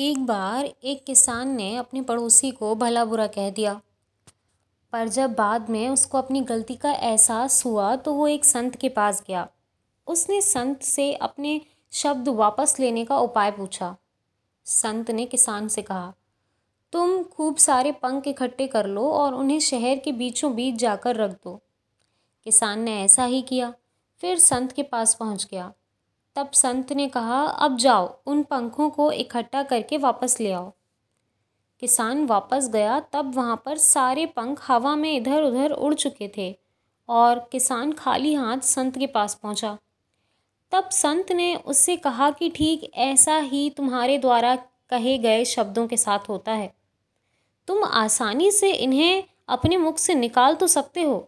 एक बार एक किसान ने अपने पड़ोसी को भला बुरा कह दिया, पर जब बाद में उसको अपनी गलती का एहसास हुआ तो वो एक संत के पास गया। उसने संत से अपने शब्द वापस लेने का उपाय पूछा। संत ने किसान से कहा, तुम खूब सारे पंख इकट्ठे कर लो और उन्हें शहर के बीचों बीच जाकर रख दो। किसान ने ऐसा ही किया, फिर संत के पास पहुंच गया। तब संत ने कहा, अब जाओ उन पंखों को इकट्ठा करके वापस ले आओ। किसान वापस गया, तब वहाँ पर सारे पंख हवा में इधर उधर उड़ चुके थे और किसान खाली हाथ संत के पास पहुँचा। तब संत ने उससे कहा कि ठीक ऐसा ही तुम्हारे द्वारा कहे गए शब्दों के साथ होता है। तुम आसानी से इन्हें अपने मुख से निकाल तो सकते हो,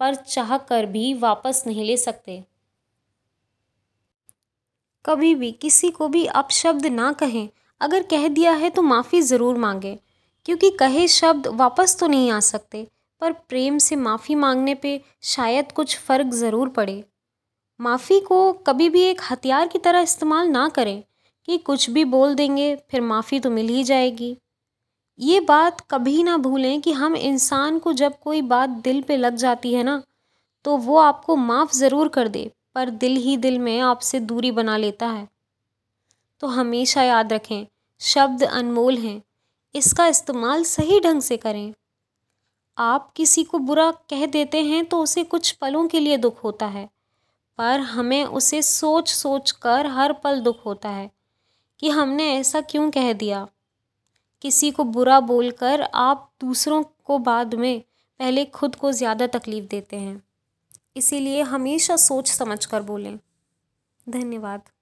पर चाह कर भी वापस नहीं ले सकते। कभी भी किसी को भी अपशब्द ना कहें। अगर कह दिया है तो माफ़ी ज़रूर मांगें, क्योंकि कहे शब्द वापस तो नहीं आ सकते, पर प्रेम से माफ़ी मांगने पे शायद कुछ फ़र्क ज़रूर पड़े। माफ़ी को कभी भी एक हथियार की तरह इस्तेमाल ना करें कि कुछ भी बोल देंगे फिर माफ़ी तो मिल ही जाएगी। ये बात कभी ना भूलें कि हम इंसान को जब कोई बात दिल पे लग जाती है ना, तो वो आपको माफ़ ज़रूर कर दे, पर दिल ही दिल में आपसे दूरी बना लेता है। तो हमेशा याद रखें, शब्द अनमोल हैं, इसका इस्तेमाल सही ढंग से करें। आप किसी को बुरा कह देते हैं तो उसे कुछ पलों के लिए दुख होता है, पर हमें उसे सोच सोच कर हर पल दुख होता है कि हमने ऐसा क्यों कह दिया। किसी को बुरा बोलकर आप दूसरों को बाद में पहले खुद को ज़्यादा तकलीफ़ देते हैं। इसीलिए हमेशा सोच समझ कर बोलें। धन्यवाद।